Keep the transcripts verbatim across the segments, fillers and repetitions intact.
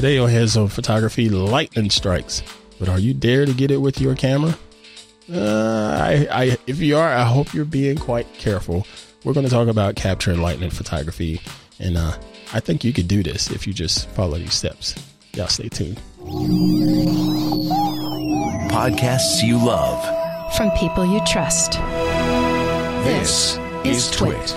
Today on Hands On Photography, lightning strikes. But are you there to get it with your camera? Uh, I, I, if you are, I hope you're being quite careful. We're going to talk about capturing lightning photography. And uh, I think you could do this if you just follow these steps. Y'all stay tuned. Podcasts you love. From people you trust. This, this is Twit. Twit.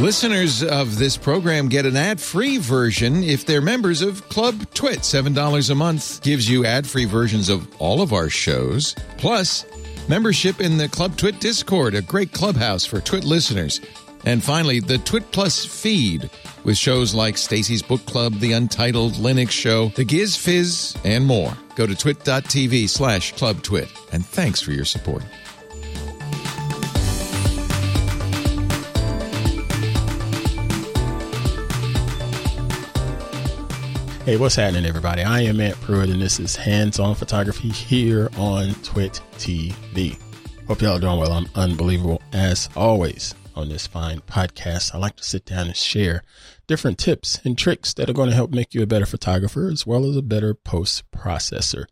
Listeners of this program get an ad-free version if they're members of Club Twit. seven dollars a month gives you ad-free versions of all of our shows, plus membership in the Club Twit Discord, a great clubhouse for Twit listeners. And finally, the Twit Plus feed with shows like Stacy's Book Club, The Untitled Linux Show, The Giz Fizz, and more. Go to twit.tv slash Club Twit. And thanks for your support. Hey, what's happening, everybody? I am Ant Pruitt, and this is Hands On Photography here on Twit T V. Hope y'all are doing well. I'm unbelievable, as always, on this fine podcast. I like to sit down and share different tips and tricks that are going to help make you a better photographer as well as a better post-processor.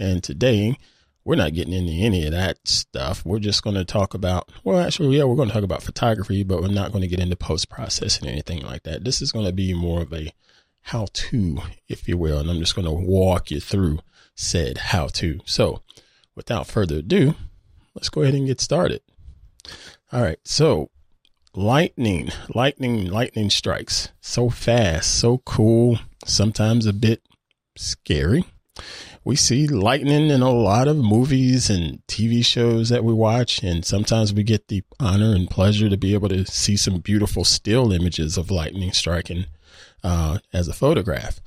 And today, we're not getting into any of that stuff. We're just going to talk about, well, actually, yeah, we're going to talk about photography, but we're not going to get into post-processing or anything like that. This is going to be more of a how-to, if you will, and I'm just going to walk you through said how-to. So without further ado, let's go ahead and get started. All right. So lightning, lightning, lightning strikes so fast, so cool, sometimes a bit scary. We see lightning in a lot of movies and T V shows that we watch, and sometimes we get the honor and pleasure to be able to see some beautiful still images of lightning striking Uh, as a photograph.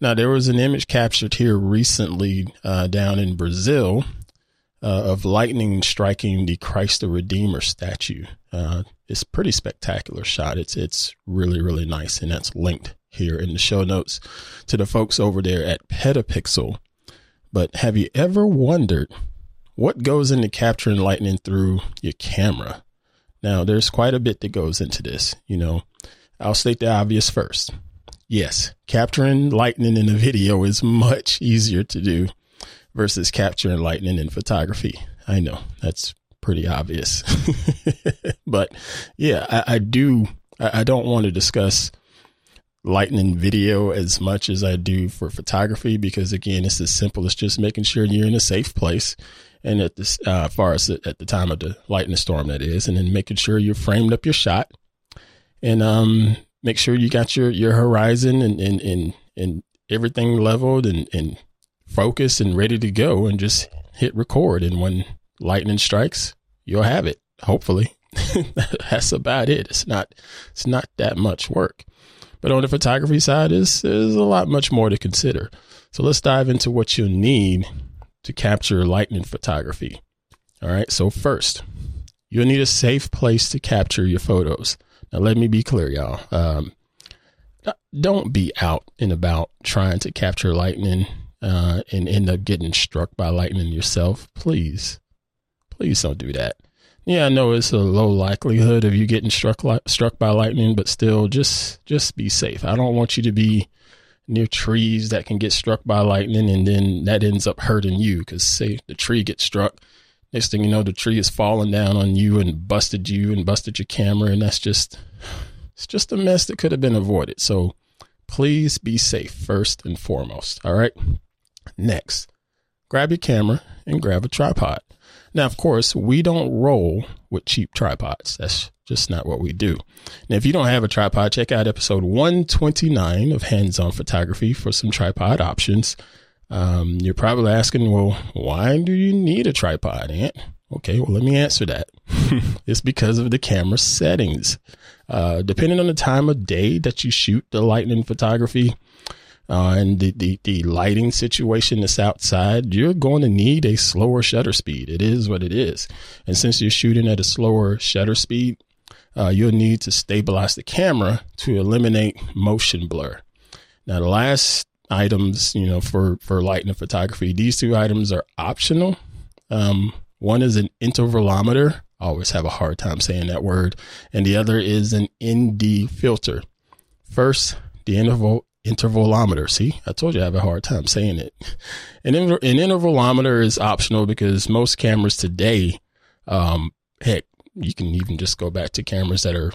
Now, there was an image captured here recently uh, down in Brazil uh, of lightning striking the Christ the Redeemer statue. Uh, it's pretty spectacular shot. It's it's really, really nice. And that's linked here in the show notes to the folks over there at Petapixel. But have you ever wondered what goes into capturing lightning through your camera? Now, there's quite a bit that goes into this, you know. I'll state the obvious first. Yes, capturing lightning in a video is much easier to do versus capturing lightning in photography. I know that's pretty obvious, but yeah, I, I do. I, I don't want to discuss lightning video as much as I do for photography, because again, it's as simple as just making sure you're in a safe place. And at this, uh, far as at the time of the lightning storm that is, and then making sure you framed up your shot. And um, make sure you got your, your horizon and, and, and, and everything leveled and, and focused and ready to go, and just hit record. And when lightning strikes, you'll have it. Hopefully. That's about it. It's not, it's not that much work, but on the photography side is, is a lot much more to consider. So let's dive into what you'll need to capture lightning photography. All right. So first, you'll need a safe place to capture your photos. Now, let me be clear, y'all. Um, don't be out and about trying to capture lightning uh, and end up getting struck by lightning yourself. Please, please don't do that. Yeah, I know it's a low likelihood of you getting struck li- struck by lightning, but still, just just be safe. I don't want you to be near trees that can get struck by lightning, and then that ends up hurting you, because say the tree gets struck. Next thing you know, the tree is falling down on you and busted you and busted your camera. And that's just, it's just a mess that could have been avoided. So please be safe first and foremost. All right. Next, grab your camera and grab a tripod. Now, of course, we don't roll with cheap tripods. That's just not what we do. Now, if you don't have a tripod, check out episode one twenty-nine of Hands On Photography for some tripod options. Um, you're probably asking, well, why do you need a tripod, Ant? Okay, well, let me answer that. It's because of the camera settings. Uh, depending on the time of day that you shoot the lightning photography uh, and the, the, the lighting situation that's outside, you're going to need a slower shutter speed. It is what it is. And since you're shooting at a slower shutter speed, uh, you'll need to stabilize the camera to eliminate motion blur. Now, the last items, you know, for, for lightning photography, these two items are optional. Um, one is an intervalometer. I always have a hard time saying that word. And the other is an N D filter. First, the interval intervalometer. See, I told you I have a hard time saying it. An, inter an intervalometer is optional because most cameras today, um, heck, you can even just go back to cameras that are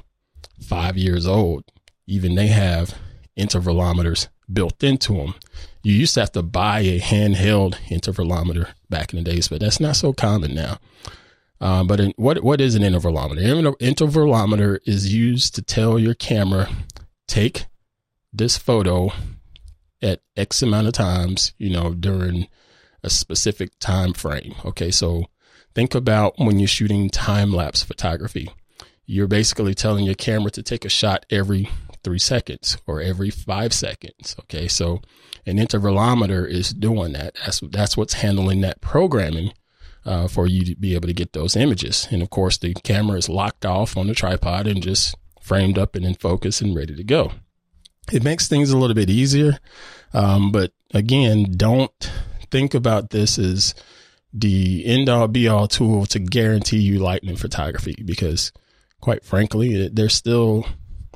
five years old. Even they have intervalometers built into them. You used to have to buy a handheld intervalometer back in the days, but that's not so common now. Uh, but in, what what is an intervalometer? An intervalometer is used to tell your camera, take this photo at X amount of times, you know, during a specific time frame. Okay, so think about when you're shooting time-lapse photography. You're basically telling your camera to take a shot every three seconds or every five seconds. Okay, so an intervalometer is doing that. That's, that's what's handling that programming uh, for you to be able to get those images. And of course, the camera is locked off on the tripod and just framed up and in focus and ready to go. It makes things a little bit easier. Um, but again, don't think about this as the end all be all tool to guarantee you lightning photography, because quite frankly, it, there's still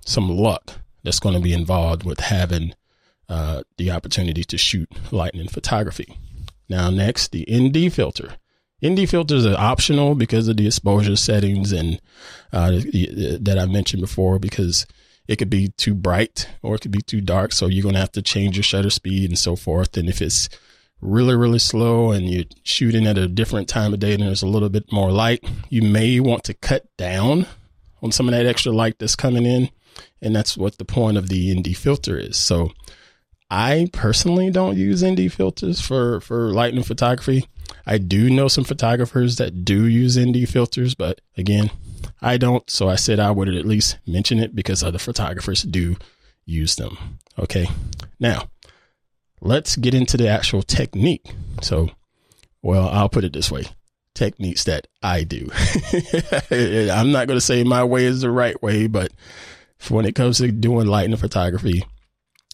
some luck that's going to be involved with having uh, the opportunity to shoot lightning photography. Now, next, the N D filter. N D filters are optional because of the exposure settings and uh, the, that I mentioned before, because it could be too bright or it could be too dark. So you're going to have to change your shutter speed and so forth. And if it's really, really slow and you're shooting at a different time of day and there's a little bit more light, you may want to cut down on some of that extra light that's coming in. And that's what the point of the N D filter is. So I personally don't use N D filters for, for lightning photography. I do know some photographers that do use N D filters, but again, I don't. So I said I would at least mention it because other photographers do use them. Okay. Now let's get into the actual technique. So, well, I'll put it this way. Techniques that I do. I'm not going to say my way is the right way, but when it comes to doing lightning photography,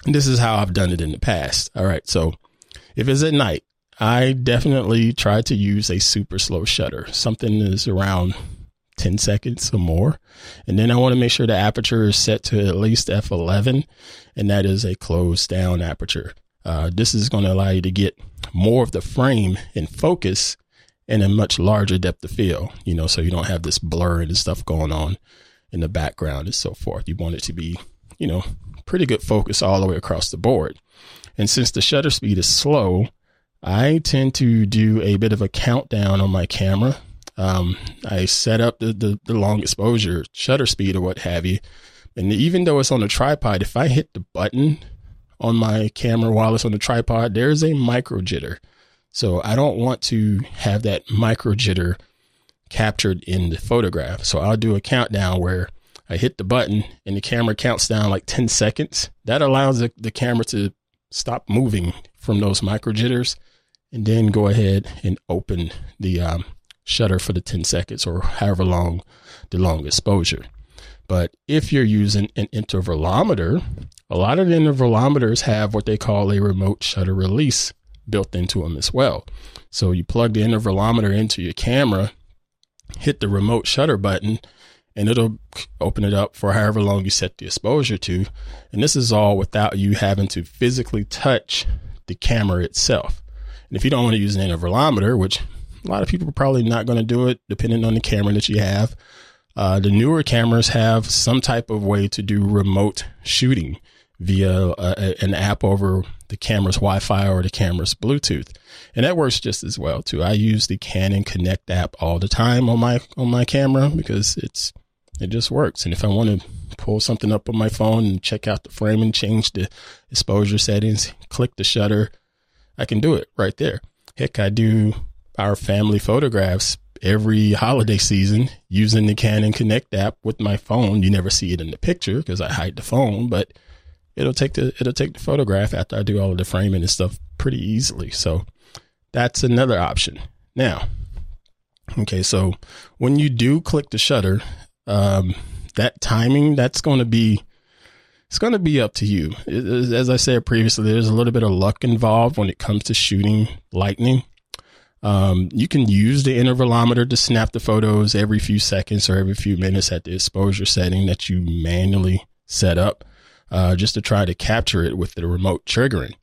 this is how I've done it in the past. All right. So if it's at night, I definitely try to use a super slow shutter. Something is around ten seconds or more. And then I want to make sure the aperture is set to at least F eleven. And that is a closed down aperture. Uh, this is going to allow you to get more of the frame in focus and a much larger depth of field, you know, so you don't have this blurring and stuff going on in the background and so forth. You want it to be, you know, pretty good focus all the way across the board. And since the shutter speed is slow, I tend to do a bit of a countdown on my camera. Um, I set up the, the, the long exposure shutter speed or what have you. And even though it's on a tripod, if I hit the button on my camera while it's on the tripod, there's a micro jitter. So I don't want to have that micro jitter captured in the photograph. So I'll do a countdown where I hit the button and the camera counts down like ten seconds. That allows the, the camera to stop moving from those micro jitters and then go ahead and open the um, shutter for the ten seconds or however long the long exposure. But if you're using an intervalometer, a lot of the intervalometers have what they call a remote shutter release built into them as well. So you plug the intervalometer into your camera, hit the remote shutter button, and it'll open it up for however long you set the exposure to. And this is all without you having to physically touch the camera itself. And if you don't want to use an intervalometer, which a lot of people are probably not going to do it depending on the camera that you have, uh, the newer cameras have some type of way to do remote shooting via uh, an app over the camera's Wi-Fi or the camera's Bluetooth. And that works just as well too. I use the Canon Connect app all the time on my, on my camera because it's, it just works. And if I want to pull something up on my phone and check out the frame and change the exposure settings, click the shutter, I can do it right there. Heck, I do our family photographs every holiday season using the Canon Connect app with my phone. You never see it in the picture because I hide the phone, but It'll take the it'll take the photograph after I do all of the framing and stuff pretty easily. So that's another option. Now, okay, so when you do click the shutter, um, that timing that's going to be it's going to be up to you. It, as I said previously, there's a little bit of luck involved when it comes to shooting lightning. Um, you can use the intervalometer to snap the photos every few seconds or every few minutes at the exposure setting that you manually set up. uh, just to try to capture it with the remote triggering.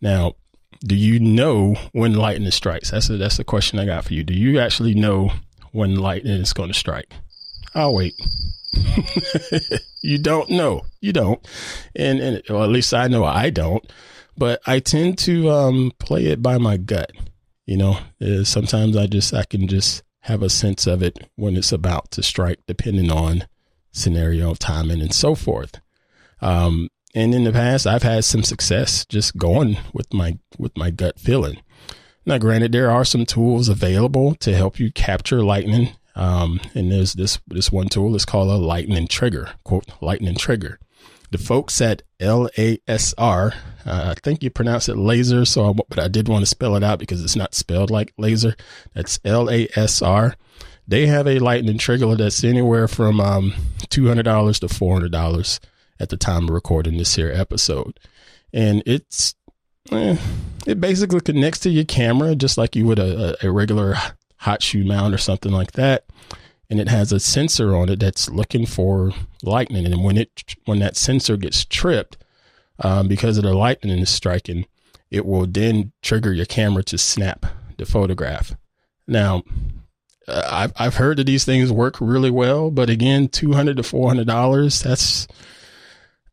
Now, do you know when lightning strikes? That's a, that's the question I got for you. Do you actually know when lightning is going to strike? I'll wait. You don't know. You don't. And, and well, at least I know I don't. But I tend to um, play it by my gut. You know, uh, sometimes I just I can just have a sense of it when it's about to strike, depending on scenario, timing, and so forth. Um, and in the past, I've had some success just going with my with my gut feeling. Now, granted, there are some tools available to help you capture lightning. Um, and there's this this one tool. It's called a lightning trigger. Quote, lightning trigger. The folks at L A S R, uh, I think you pronounce it laser, so I, but I did want to spell it out because it's not spelled like laser. That's L A S R. They have a lightning trigger that's anywhere from um, two hundred dollars to four hundred dollars at the time of recording this here episode. And it's eh, it basically connects to your camera just like you would a, a regular hot shoe mount or something like that. And it has a sensor on it that's looking for lightning. And when it when that sensor gets tripped um, because of the lightning is striking, it will then trigger your camera to snap the photograph. Now, uh, I've, I've heard that these things work really well. But again, two hundred dollars to four hundred dollars, that's,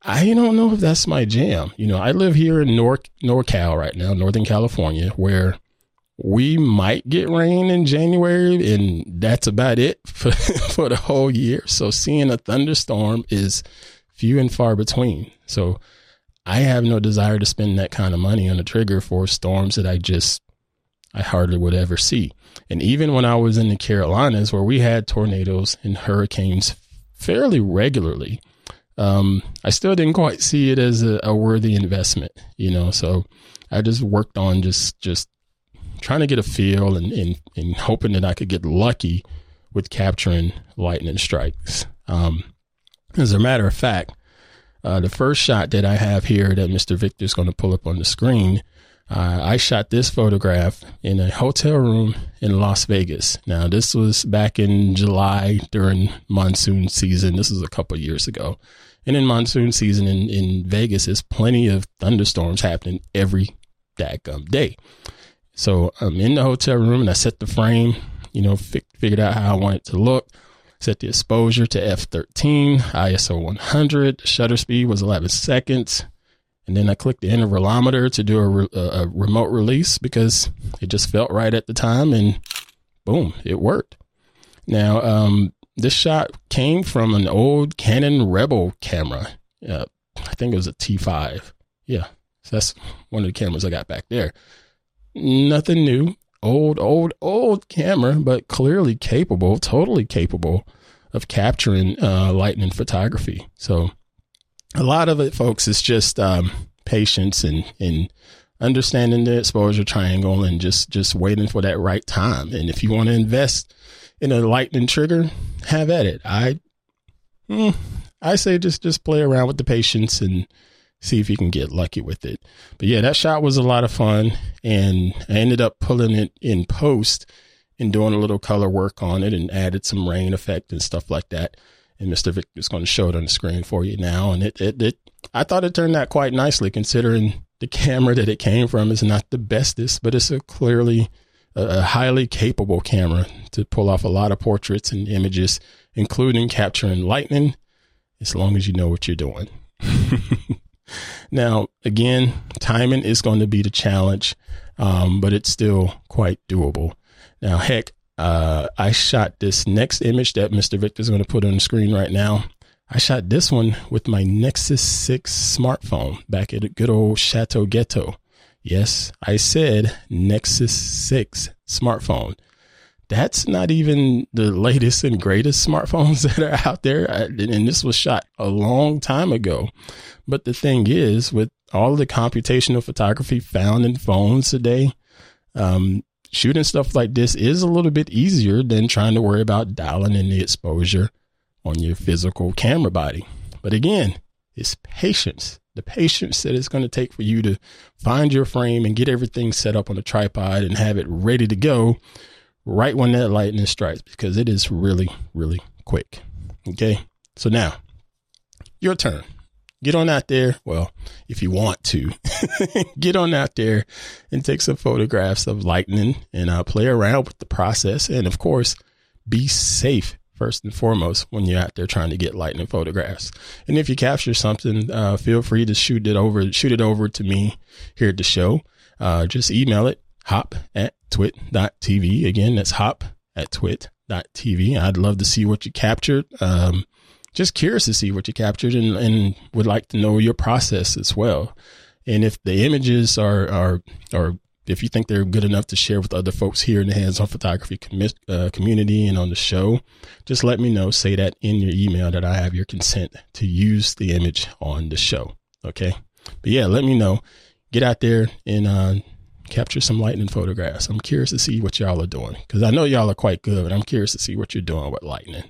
I don't know if that's my jam. You know, I live here in Nor- NorCal right now, Northern California, where we might get rain in January, and that's about it for, for the whole year. So seeing a thunderstorm is few and far between. So I have no desire to spend that kind of money on a trigger for storms that I just, I hardly would ever see. And even when I was in the Carolinas, where we had tornadoes and hurricanes fairly regularly, um, I still didn't quite see it as a, a worthy investment, you know? So I just worked on just, just, trying to get a feel and, and, and hoping that I could get lucky with capturing lightning strikes. Um, as a matter of fact, uh, the first shot that I have here that Mister Victor's going to pull up on the screen, uh, I shot this photograph in a hotel room in Las Vegas. Now, this was back in July during monsoon season. This is a couple of years ago. And in monsoon season in, in Vegas, there's plenty of thunderstorms happening every dadgum day. So I'm in the hotel room and I set the frame, you know, fi- figured out how I want it to look, set the exposure to F thirteen, I S O one hundred, shutter speed was eleven seconds. And then I clicked the intervalometer to do a, re- a remote release because it just felt right at the time, and boom, it worked. Now, um, this shot came from an old Canon Rebel camera. Uh, I think it was a T five. Yeah, so that's one of the cameras I got back there. Nothing new, old, old, old camera, but clearly capable, totally capable of capturing uh, lightning photography. So a lot of it, folks, is just um, patience and, and understanding the exposure triangle and just, just waiting for that right time. And if you want to invest in a lightning trigger, have at it. I mm, I say just, just play around with the patience and see if you can get lucky with it. But yeah, that shot was a lot of fun, and I ended up pulling it in post and doing a little color work on it and added some rain effect and stuff like that. And Mister Vic is going to show it on the screen for you now. And it, it, it, I thought it turned out quite nicely, considering the camera that it came from is not the bestest, but it's a clearly a, a highly capable camera to pull off a lot of portraits and images, including capturing lightning, as long as you know what you're doing. Now, again, timing is going to be the challenge, um, but it's still quite doable. Now, heck, uh, I shot this next image that Mister Victor is going to put on the screen right now. I shot this one with my Nexus six smartphone back at a good old Chateau Ghetto. Yes, I said Nexus six smartphone. That's not even the latest and greatest smartphones that are out there. I, and this was shot a long time ago. But the thing is, with all the computational photography found in phones today, um, shooting stuff like this is a little bit easier than trying to worry about dialing in the exposure on your physical camera body. But again, it's patience, the patience that it's going to take for you to find your frame and get everything set up on a tripod and have it ready to go right when that lightning strikes, because it is really, really quick. Okay. So now your turn. get on out there. Well, if you want to get on out there and take some photographs of lightning and uh, play around with the process. And of course, be safe first and foremost when you're out there trying to get lightning photographs. And if you capture something, uh, feel free to shoot it over, shoot it over to me here at the show. Uh, just email it, hop at twit dot t v. Again, that's hop at twit dot t v. I'd love to see what you captured. Um, just curious to see what you captured, and, and would like to know your process as well. And if the images are, are, are, if you think they're good enough to share with other folks here in the Hands On Photography com- uh, community and on the show, just let me know. Say that in your email that I have your consent to use the image on the show. Okay. But yeah, let me know. Get out there and uh, capture some lightning photographs. I'm curious to see what y'all are doing, because I know y'all are quite good, but I'm curious to see what you're doing with lightning.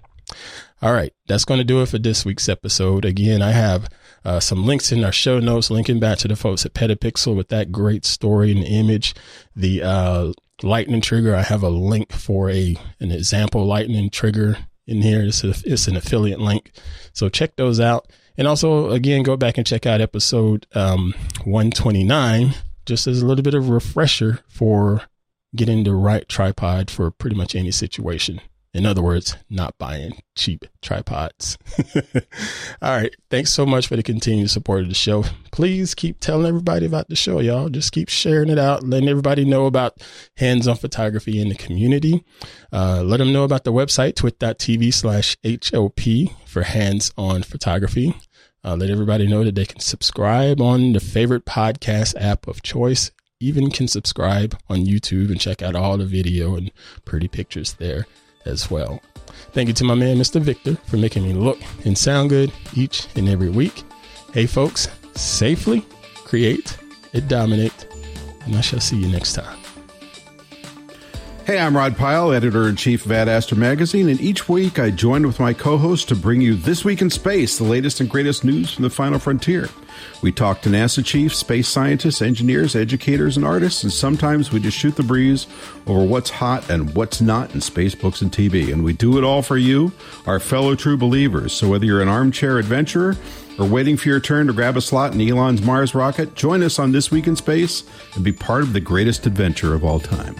All right. That's going to do it for this week's episode. Again, I have uh, some links in our show notes, linking back to the folks at Petapixel with that great story and image, the uh, lightning trigger. I have a link for a an example lightning trigger in here. It's, a, it's an affiliate link. So check those out. And also, again, go back and check out episode um, one twenty-nine, just as a little bit of a refresher for getting the right tripod for pretty much any situation. In other words, not buying cheap tripods. All right. Thanks so much for the continued support of the show. Please keep telling everybody about the show, y'all. Just keep sharing it out, letting everybody know about Hands On Photography in the community. Uh, let them know about the website, twit dot t v slash H O P for Hands On Photography. Uh, let everybody know that they can subscribe on the favorite podcast app of choice. Even can subscribe on YouTube and check out all the video and pretty pictures there as well. Thank you to my man, Mister Victor, for making me look and sound good each and every week. Hey folks, safely create and dominate, and I shall see you next time. Hey, I'm Rod Pyle, editor-in-chief of AdAstro Magazine, and each week I join with my co-host to bring you This Week in Space, the latest and greatest news from the final frontier. We talk to NASA chiefs, space scientists, engineers, educators, and artists, and sometimes we just shoot the breeze over what's hot and what's not in space books and T V. And we do it all for you, our fellow true believers. So whether you're an armchair adventurer or waiting for your turn to grab a slot in Elon's Mars rocket, join us on This Week in Space and be part of the greatest adventure of all time.